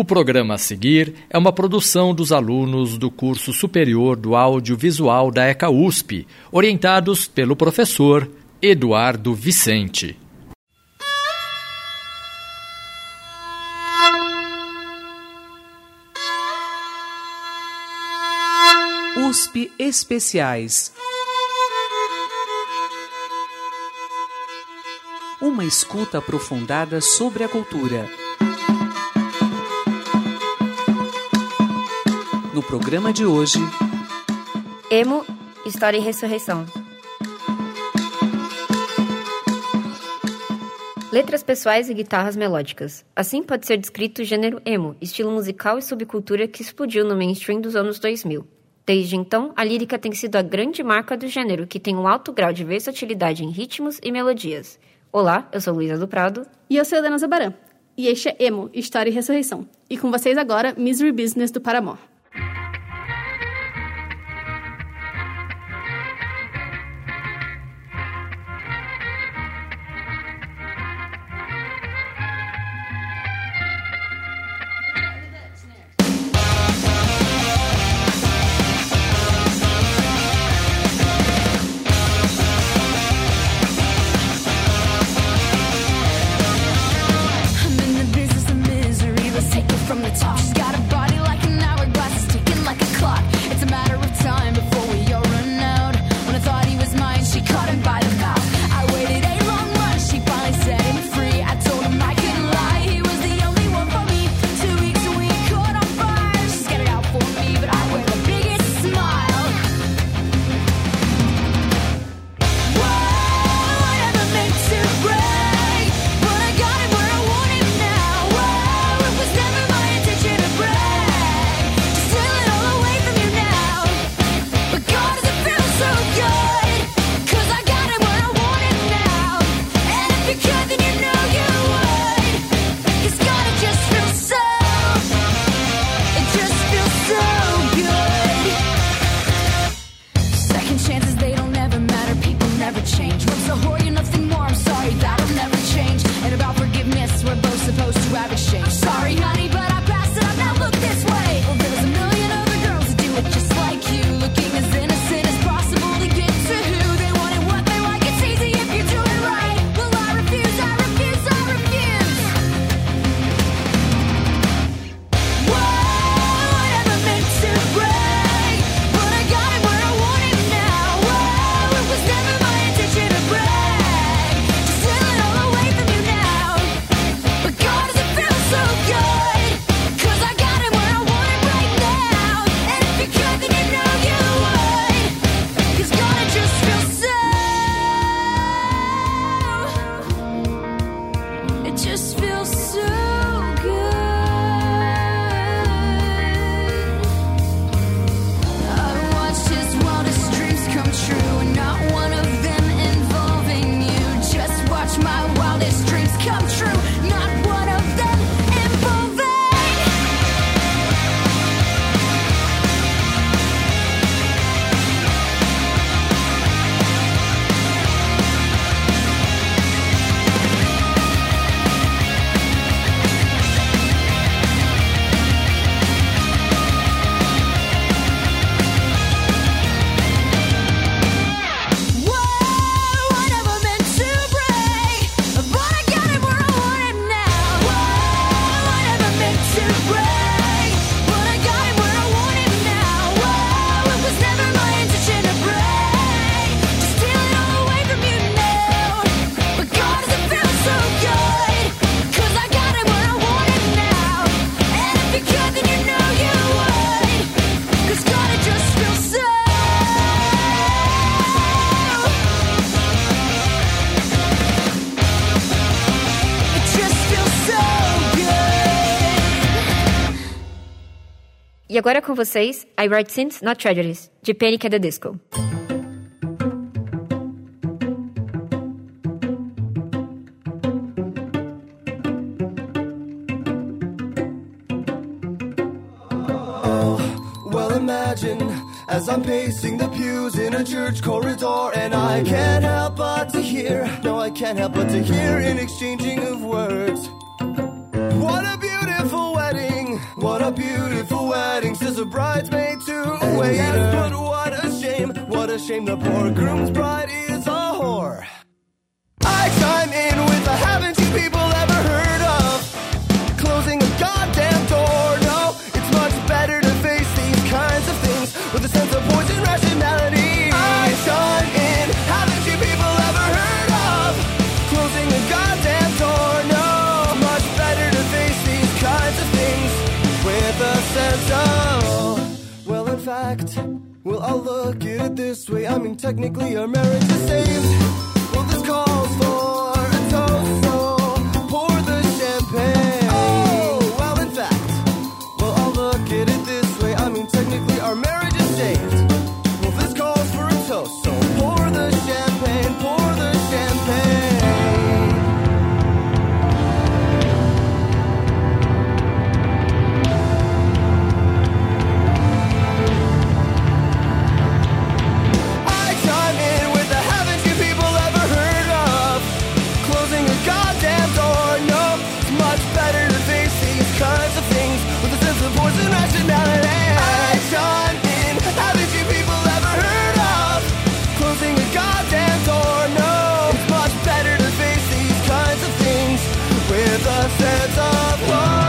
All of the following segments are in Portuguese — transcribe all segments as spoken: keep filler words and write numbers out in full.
O programa a seguir é uma produção dos alunos do curso superior do audiovisual da E C A U S P, orientados pelo professor Eduardo Vicente. U S P Especiais. Uma escuta aprofundada sobre a cultura. No programa de hoje... Emo, História e Ressurreição. Letras pessoais e guitarras melódicas. Assim pode ser descrito o gênero emo, estilo musical e subcultura que explodiu no mainstream dos anos dois mil. Desde então, a lírica tem sido a grande marca do gênero, que tem um alto grau de versatilidade em ritmos e melodias. Olá, eu sou Luísa do Prado. E eu sou Helena Zabarã. E este é Emo, História e Ressurreição. E com vocês agora, Misery Business do Paramore. E agora com vocês, I Write Sins, Not Tragedies, de Panic at the Disco. Oh, well, imagine as I'm pacing the pews in a church corridor, and I can't help but to hear, no, I can't help but to hear an exchanging of words. What a beautiful wedding! What a beautiful wedding, says a bridesmaid to a waiter. Yes, but what a shame, what a shame the poor groom's bride is a whore. I chime in with a haven't you people ever heard of closing a goddamn door? No, it's much better to face these kinds of things with a sense of poise and rationality. I chime in, haven't you people ever heard of closing a goddamn door? No, it's much better to face these kinds of things with a sense of, well, in fact, well, I'll look at it this way. I mean, technically, our marriage is saved. This calls for a toast, so pour the champagne. Oh, well, in fact, well, I'll look at it this way. I mean, technically, our marriage is saved. Well, this calls for a toast, so pour the champagne, pour the champagne. I chime in with the heavens you people. Goddamn door, no, it's much better to face these kinds of things with a sense of voice and rationality. I chime in, haven't you people ever heard of closing a goddamn door? No, it's much better to face these kinds of things with a sense of love.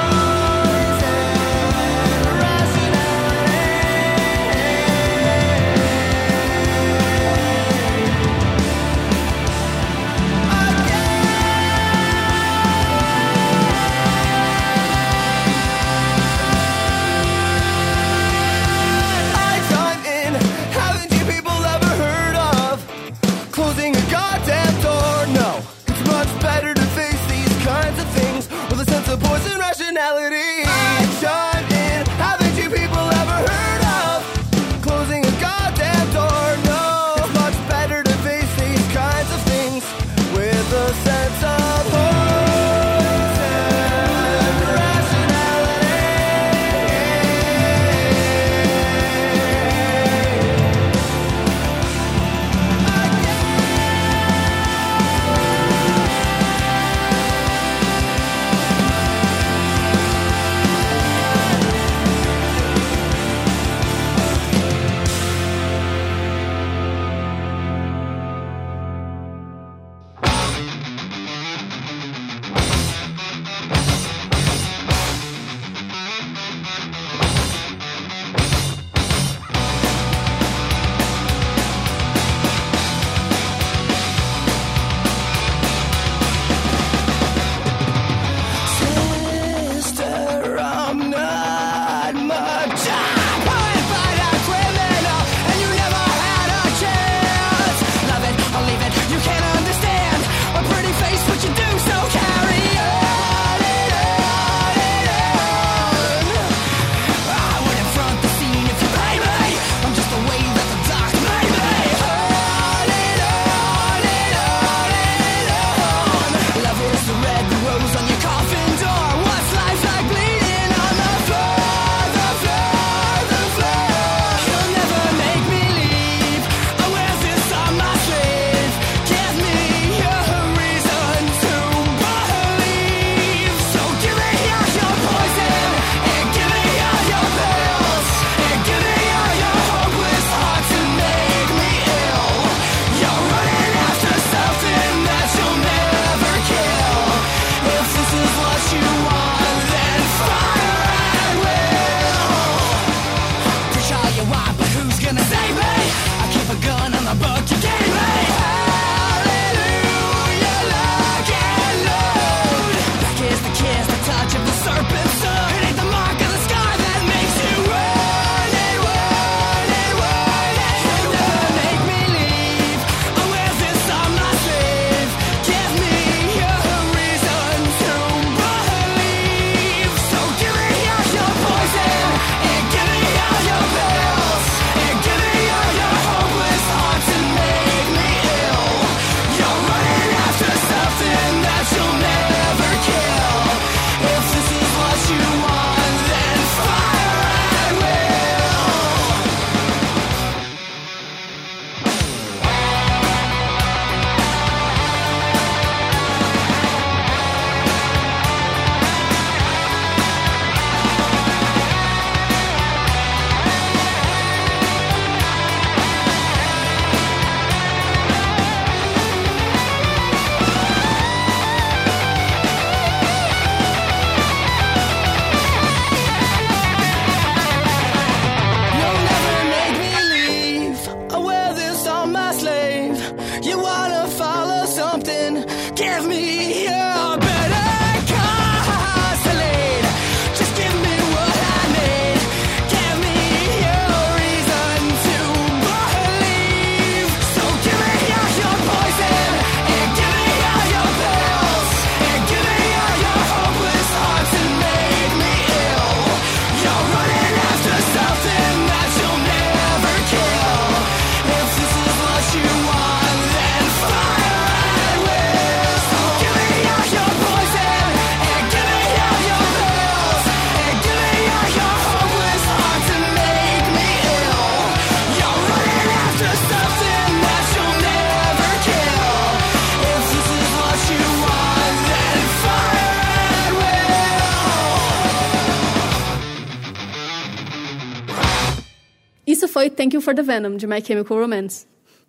foi Thank You for the Venom, de My Chemical Romance.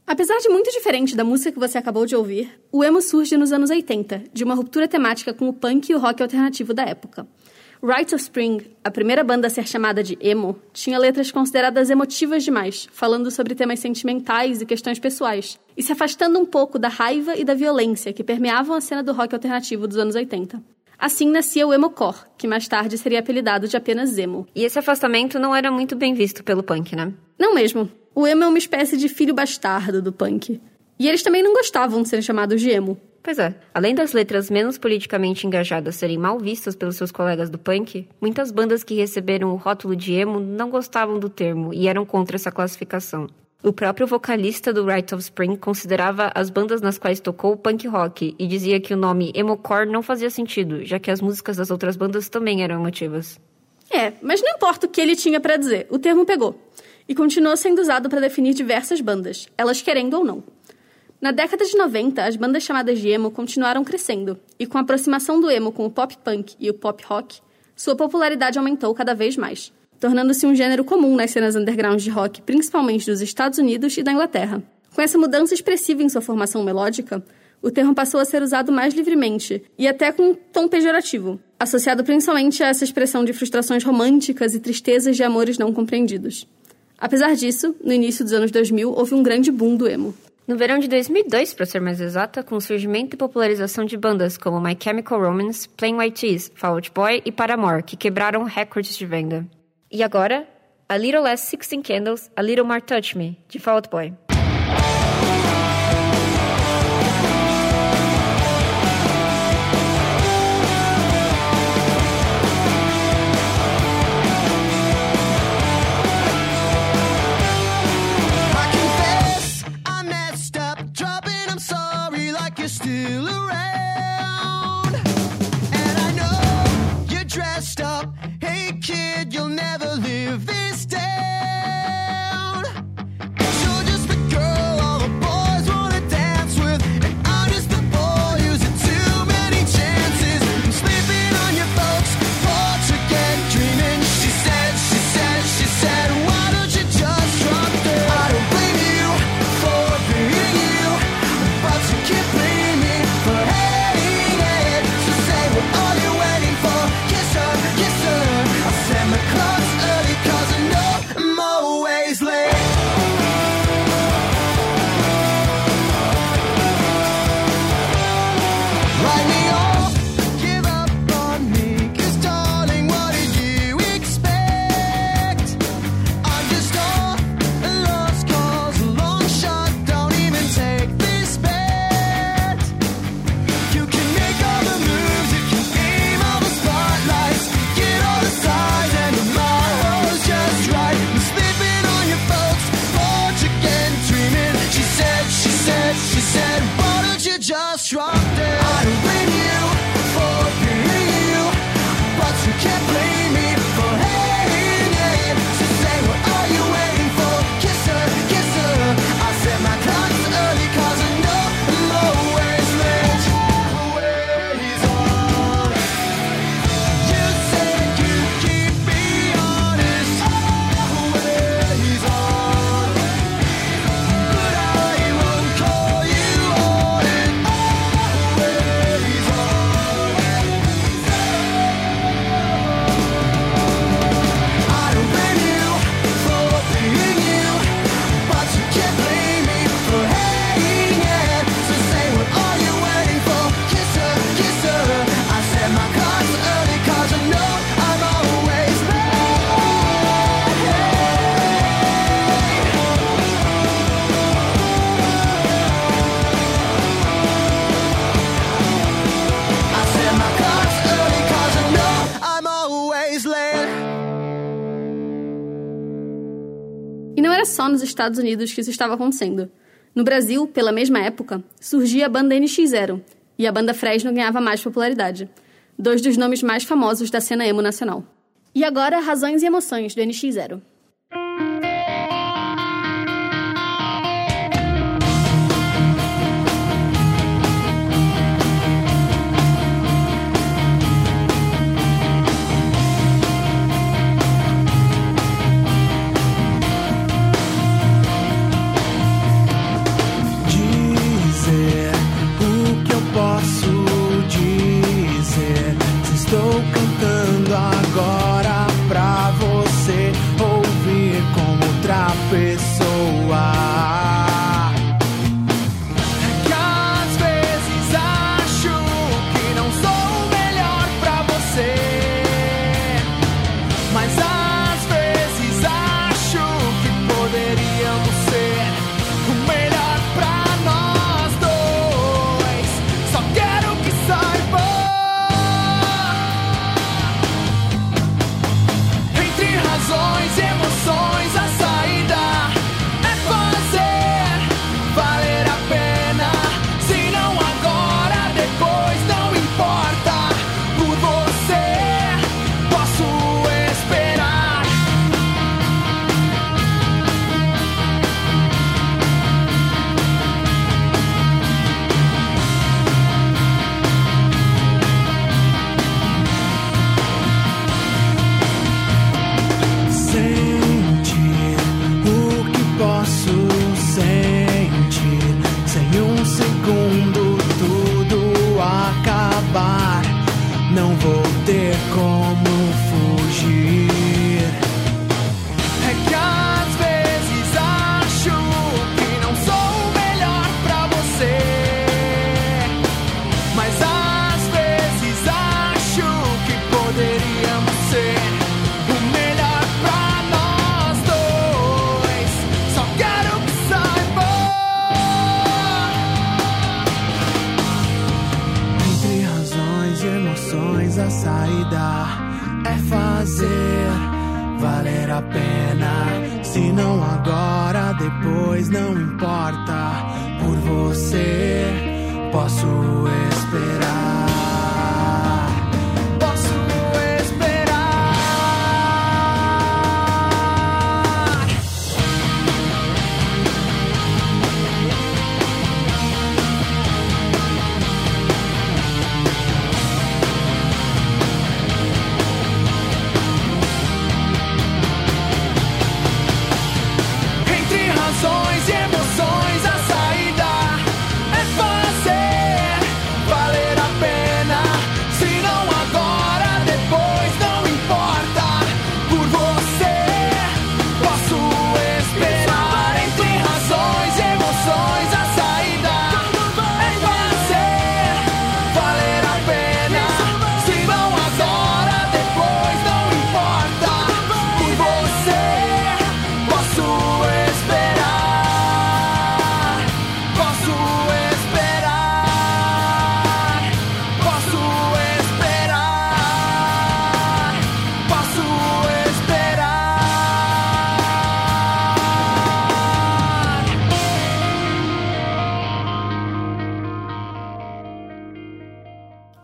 Apesar de muito diferente da música que você acabou de ouvir, o emo surge nos anos oitenta, de uma ruptura temática com o punk e o rock alternativo da época. Rites of Spring, a primeira banda a ser chamada de emo, tinha letras consideradas emotivas demais, falando sobre temas sentimentais e questões pessoais, e se afastando um pouco da raiva e da violência que permeavam a cena do rock alternativo dos anos oitenta. Assim nascia o emocore, que mais tarde seria apelidado de apenas emo. E esse afastamento não era muito bem visto pelo punk, né? Não mesmo. O emo é uma espécie de filho bastardo do punk. E eles também não gostavam de serem chamados de emo. Pois é, além das letras menos politicamente engajadas serem mal vistas pelos seus colegas do punk, muitas bandas que receberam o rótulo de emo não gostavam do termo e eram contra essa classificação. O próprio vocalista do Rites of Spring considerava as bandas nas quais tocou punk rock e dizia que o nome emocore não fazia sentido, já que as músicas das outras bandas também eram emotivas. É, mas não importa o que ele tinha pra dizer, o termo pegou. E continuou sendo usado para definir diversas bandas, elas querendo ou não. Na década de noventa, as bandas chamadas de emo continuaram crescendo, e com a aproximação do emo com o pop punk e o pop rock, sua popularidade aumentou cada vez mais, tornando-se um gênero comum nas cenas underground de rock, principalmente dos Estados Unidos e da Inglaterra. Com essa mudança expressiva em sua formação melódica, o termo passou a ser usado mais livremente, e até com um tom pejorativo, associado principalmente a essa expressão de frustrações românticas e tristezas de amores não compreendidos. Apesar disso, no início dos anos dois mil, houve um grande boom do emo. No verão de dois mil e dois, para ser mais exata, com o surgimento e popularização de bandas como My Chemical Romance, Plain White T's, Fall Out Boy e Paramore, que quebraram recordes de venda. E agora, A Little Less Sixteen Candles, A Little More Touch Me, de Fall Out Boy. Só nos Estados Unidos que isso estava acontecendo. No Brasil, pela mesma época, surgia a banda N X Zero, e a banda Fresno ganhava mais popularidade, dois dos nomes mais famosos da cena emo nacional. E agora, Razões e Emoções, do N X Zero. fazer valer a pena. Se não agora, depois não importa. Por você posso esperar.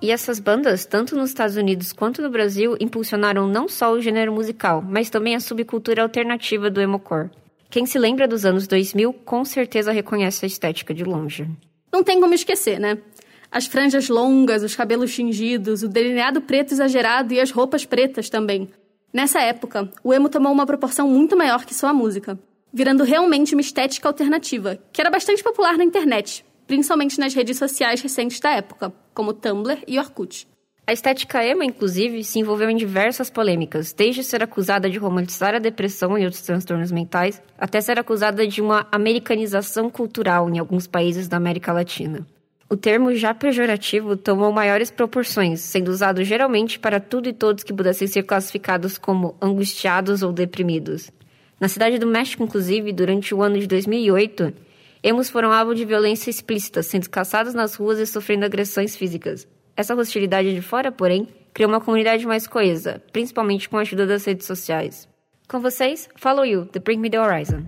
E essas bandas, tanto nos Estados Unidos quanto no Brasil, impulsionaram não só o gênero musical, mas também a subcultura alternativa do emo-core. Quem se lembra dos anos dois mil, com certeza reconhece a estética de longe. Não tem como esquecer, né? As franjas longas, os cabelos tingidos, o delineado preto exagerado e as roupas pretas também. Nessa época, o emo tomou uma proporção muito maior que só a música, virando realmente uma estética alternativa, que era bastante popular na internet, principalmente nas redes sociais recentes da época, como Tumblr e Orkut. A estética emo, inclusive, se envolveu em diversas polêmicas, desde ser acusada de romantizar a depressão e outros transtornos mentais, até ser acusada de uma americanização cultural em alguns países da América Latina. O termo já pejorativo tomou maiores proporções, sendo usado geralmente para tudo e todos que pudessem ser classificados como angustiados ou deprimidos. Na cidade do México, inclusive, durante o ano de dois mil e oito, emos foram alvo de violência explícita, sendo caçados nas ruas e sofrendo agressões físicas. Essa hostilidade de fora, porém, criou uma comunidade mais coesa, principalmente com a ajuda das redes sociais. Com vocês, Follow You, The Bring Me The Horizon.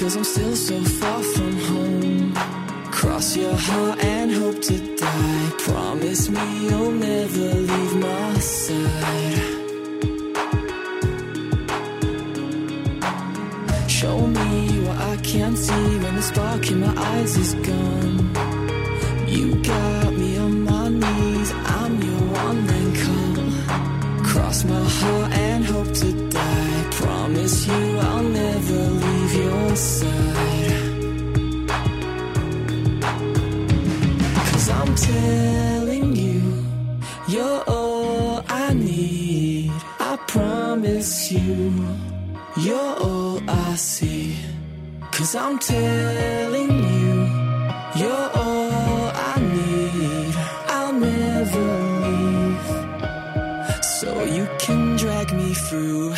Cause I'm still so far from home. Cross your heart and hope to die. Promise me you'll never leave my side. Show me what I can't see when the spark in my eyes is gone. You got me on my knees, I'm your one man call. Cross my heart and hope to die. Promise you I'll never leave your side. Cause I'm telling you, you're all I need. I promise you, you're all I see. Cause I'm telling you, you're all I need. I'll never leave. So you can drag me through you.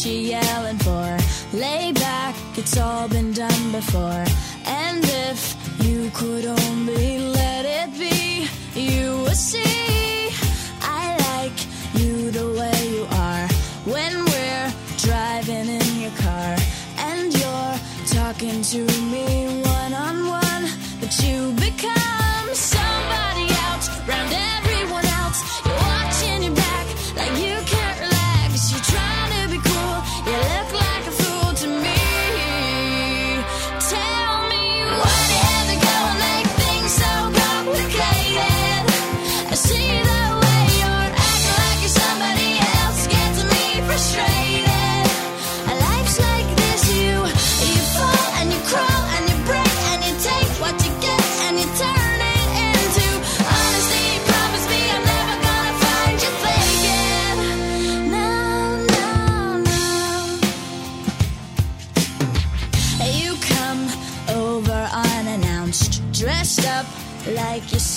she yelling for? Lay back, it's all been done before. And if you could only let it be, you would see. I like you the way you are when we're driving in your car. And you're talking to me one-on-one, but you become somebody else round everyone else. You're watching your back like you can't relax. You're trying to be cool, you look like a fool to me. Tell me, why do you have to go and make things so complicated? I see the way you're acting like you're somebody else gets me frustrated. Dressed up like you're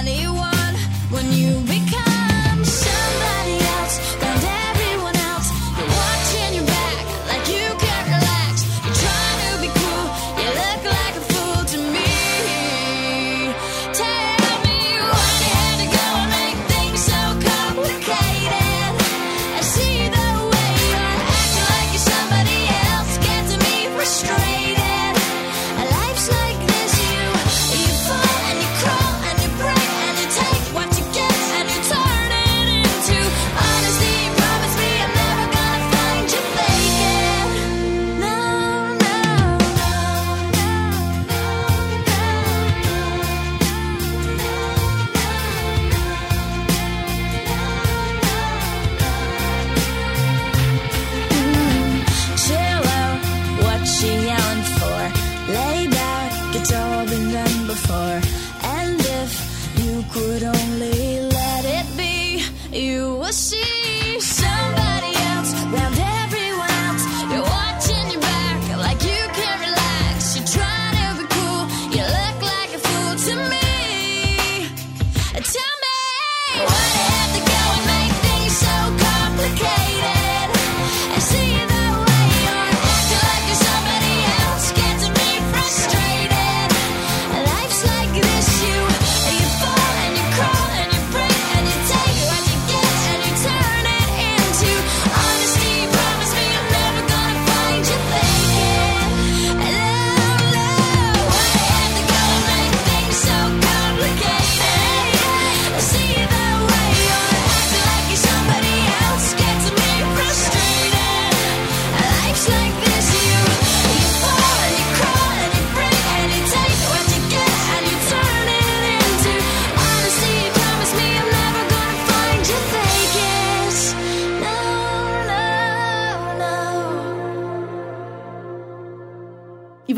anyone when you become somebody else. Found everyone else. You're watching your back like you can't relax. You're trying to be cool. You look like a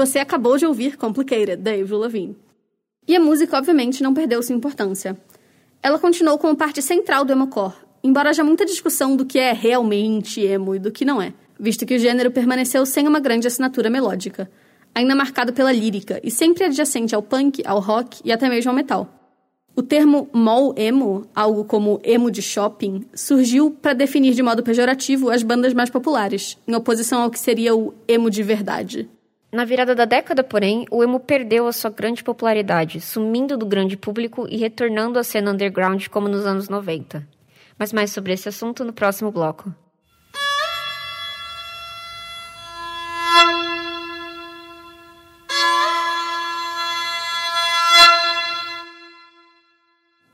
você acabou de ouvir Complicated, da Avril Lavigne. E a música, obviamente, não perdeu sua importância. Ela continuou como parte central do emocore, embora haja muita discussão do que é realmente emo e do que não é, visto que o gênero permaneceu sem uma grande assinatura melódica, ainda marcado pela lírica e sempre adjacente ao punk, ao rock e até mesmo ao metal. O termo mall emo, algo como emo de shopping, surgiu para definir de modo pejorativo as bandas mais populares, em oposição ao que seria o emo de verdade. Na virada da década, porém, o emo perdeu a sua grande popularidade, sumindo do grande público e retornando à cena underground como nos anos noventa. Mas mais sobre esse assunto no próximo bloco.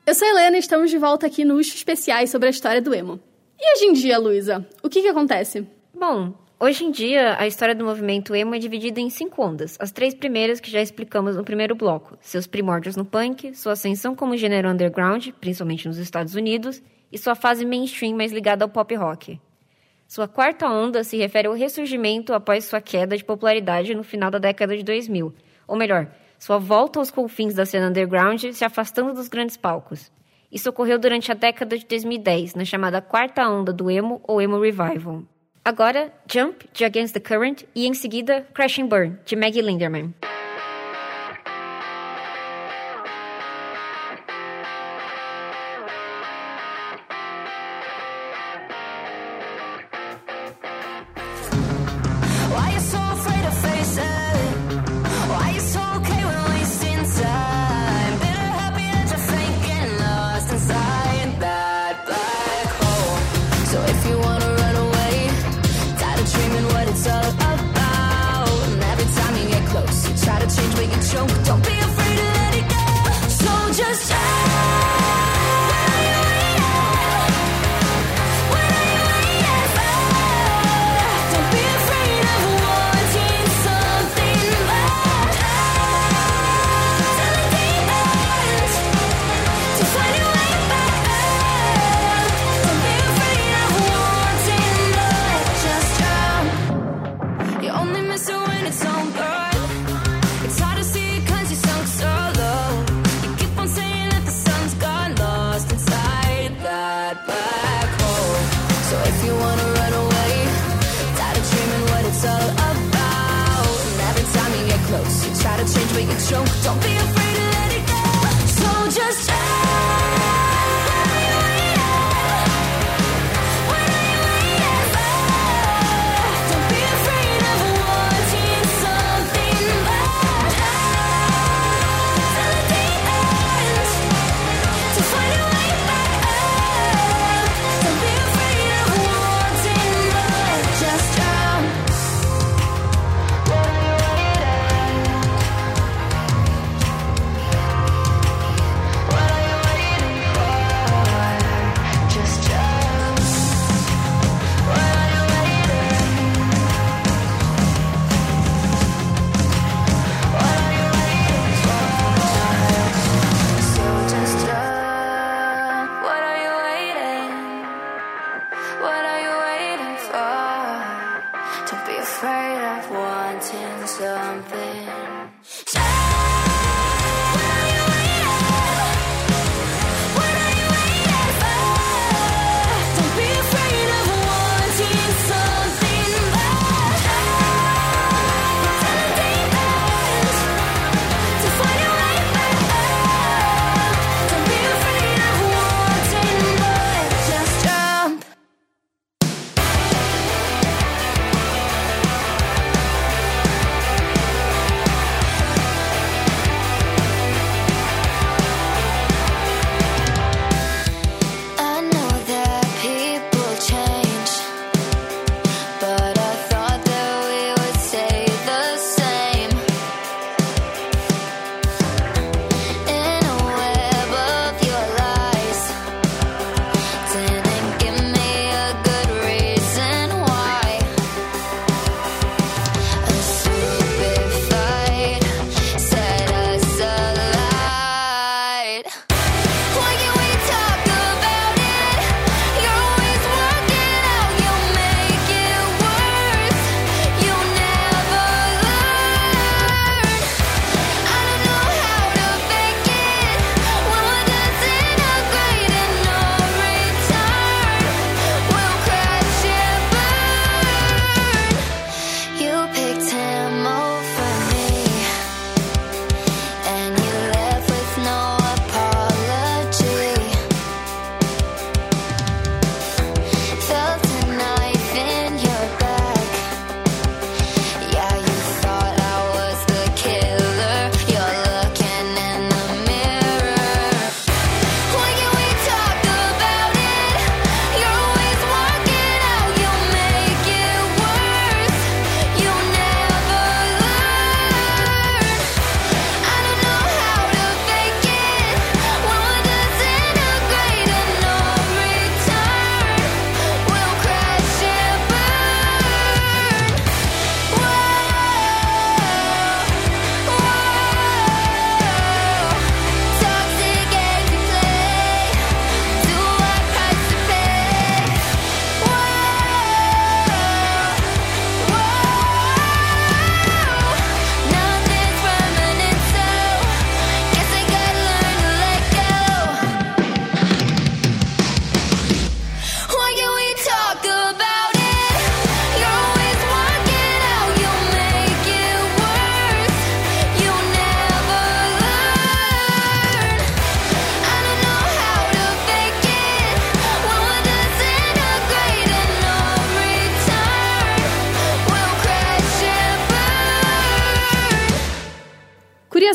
Eu sou a Helena e estamos de volta aqui nos especiais sobre a história do emo. E hoje em dia, Luísa, o que que acontece? Bom... Hoje em dia, a história do movimento emo é dividida em cinco ondas, as três primeiras que já explicamos no primeiro bloco, seus primórdios no punk, sua ascensão como gênero underground, principalmente nos Estados Unidos, e sua fase mainstream mais ligada ao pop rock. Sua quarta onda se refere ao ressurgimento após sua queda de popularidade no final da década de dois mil, ou melhor, sua volta aos confins da cena underground, se afastando dos grandes palcos. Isso ocorreu durante a década de dois mil e dez, na chamada quarta onda do emo ou emo revival. Agora, Jump, de Against the Current, e em seguida, Crash and Burn, de Maggie Linderman.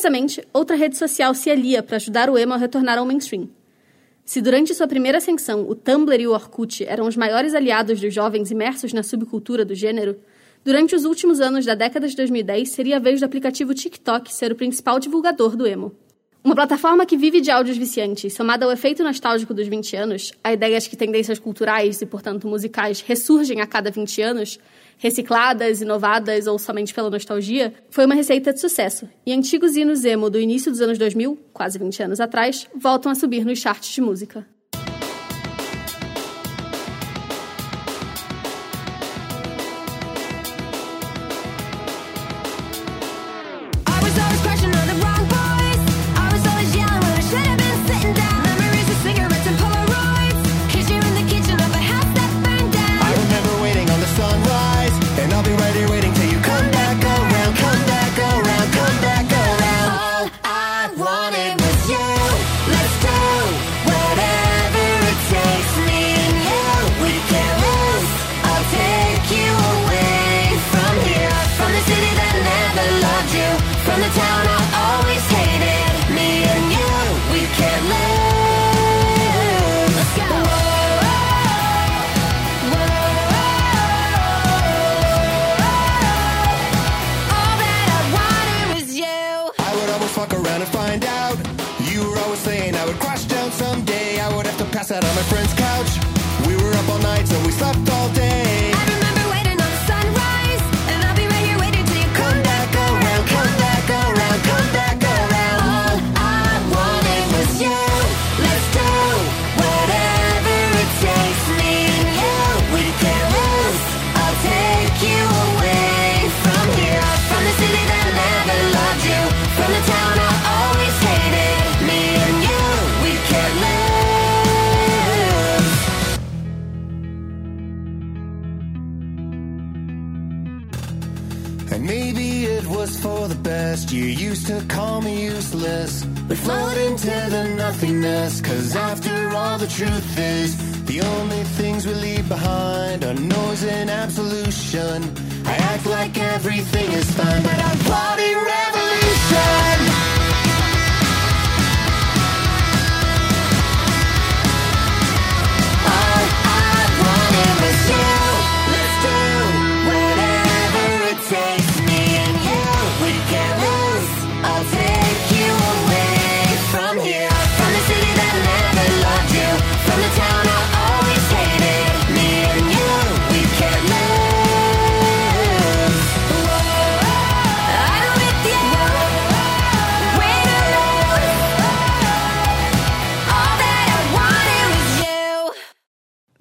Curiosamente, outra rede social se alia para ajudar o emo a retornar ao mainstream. Se durante sua primeira ascensão o Tumblr e o Orkut eram os maiores aliados dos jovens imersos na subcultura do gênero, durante os últimos anos da década de dois mil e dez seria a vez do aplicativo TikTok ser o principal divulgador do emo. Uma plataforma que vive de áudios viciantes, somada ao efeito nostálgico dos vinte anos, a ideias que tendências culturais e, portanto, musicais ressurgem a cada vinte anos, recicladas, inovadas ou somente pela nostalgia, foi uma receita de sucesso, e antigos hinos emo do início dos anos dois mil, quase vinte anos atrás, voltam a subir nos charts de música.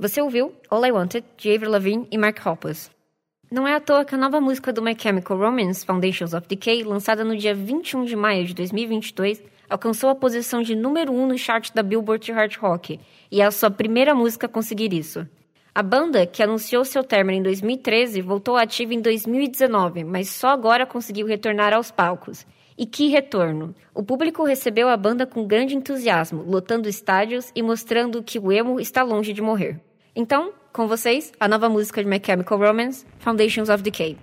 Você ouviu All I Wanted, de Avril Lavigne e Mark Hoppus. Não é à toa que a nova música do My Chemical Romance, Foundations of Decay, lançada no dia vinte e um de maio de dois mil e vinte e dois, alcançou a posição de número um no chart da Billboard de Hard Rock, e é a sua primeira música a conseguir isso. A banda, que anunciou seu término em dois mil e treze, voltou ativa em dois mil e dezenove, mas só agora conseguiu retornar aos palcos. E que retorno! O público recebeu a banda com grande entusiasmo, lotando estádios e mostrando que o emo está longe de morrer. Então, com vocês, a nova música de My Chemical Romance, Foundations of Decay.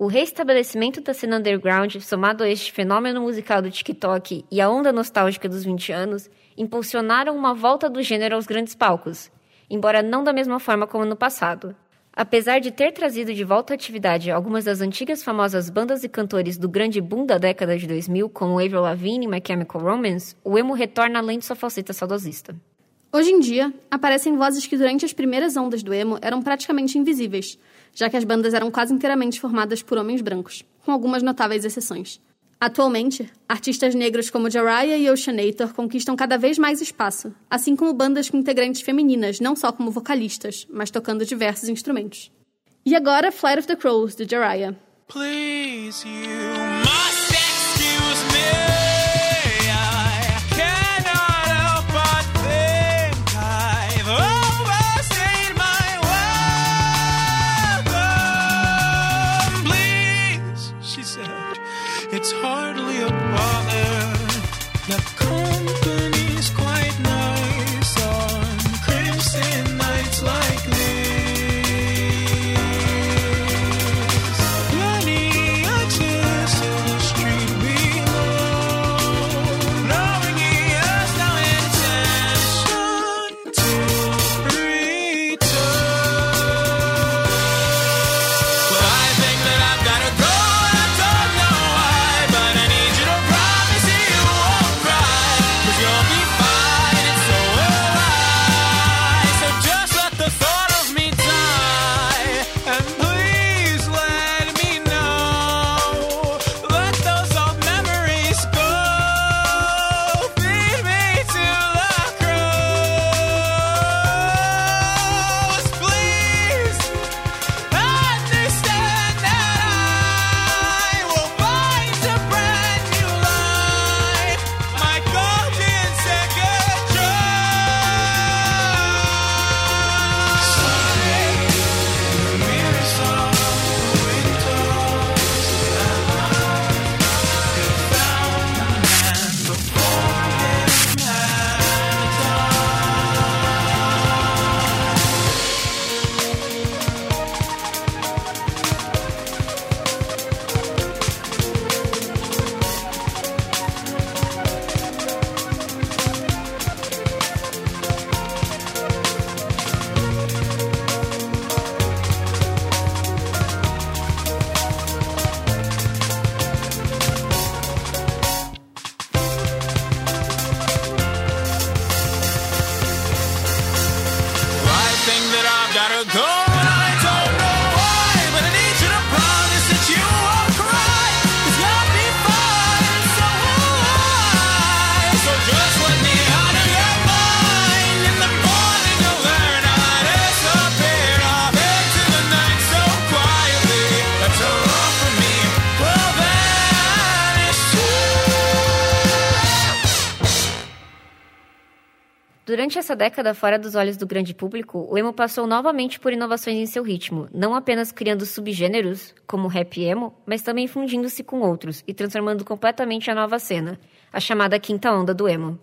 O reestabelecimento da cena underground, somado a este fenômeno musical do TikTok e a onda nostálgica dos vinte anos, impulsionaram uma volta do gênero aos grandes palcos, embora não da mesma forma como no passado. Apesar de ter trazido de volta à atividade algumas das antigas famosas bandas e cantores do grande boom da década de dois mil, como Avril Lavigne e My Chemical Romance, o emo retorna além de sua falseta saudosista. Hoje em dia, aparecem vozes que durante as primeiras ondas do emo eram praticamente invisíveis, já que as bandas eram quase inteiramente formadas por homens brancos, com algumas notáveis exceções. Atualmente, artistas negros como Jariah e Oceanator conquistam cada vez mais espaço, assim como bandas com integrantes femininas, não só como vocalistas, mas tocando diversos instrumentos. E agora, Flight of the Crows, de Jariah. Please, you must excuse me. It's hardly a bother. The company's quite nice on crimson nights like this. Plenty of tears in the street below, knowing he has no intention to return. Well, I think that I've gotta go. Durante essa década fora dos olhos do grande público, o emo passou novamente por inovações em seu ritmo, não apenas criando subgêneros, como o rap emo, mas também fundindo-se com outros e transformando completamente a nova cena, a chamada quinta onda do emo.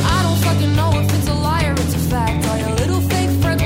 I don't fucking know if it's a lie or it's a fact. Are you a little fake friend?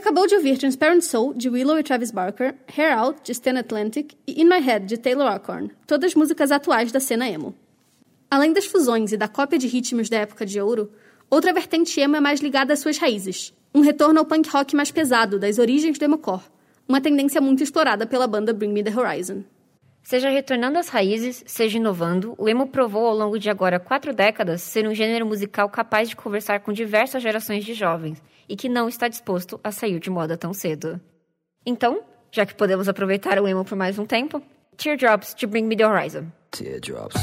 acabou de ouvir Transparent Soul, de Willow e Travis Barker, Hair Out, de Stan Atlantic e In My Head, de Taylor Acorn, todas músicas atuais da cena emo. Além das fusões e da cópia de ritmos da época de ouro, outra vertente emo é mais ligada às suas raízes, um retorno ao punk rock mais pesado, das origens do emocore, uma tendência muito explorada pela banda Bring Me The Horizon. Seja retornando às raízes, seja inovando, o emo provou ao longo de agora quatro décadas ser um gênero musical capaz de conversar com diversas gerações de jovens e que não está disposto a sair de moda tão cedo. Então, já que podemos aproveitar o emo por mais um tempo, Teardrops de Bring Me The Horizon. Teardrops.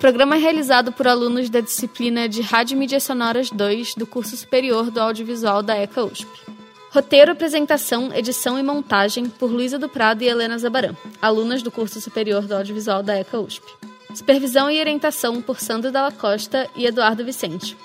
Programa realizado por alunos da disciplina de Rádio e Mídias Sonoras dois do curso superior do audiovisual da E C A U S P. Roteiro, apresentação, edição e montagem por Luísa do Prado e Helena Zabarã, alunas do curso superior do audiovisual da E C A U S P. Supervisão e orientação por Sandro Dalla Costa e Eduardo Vicente.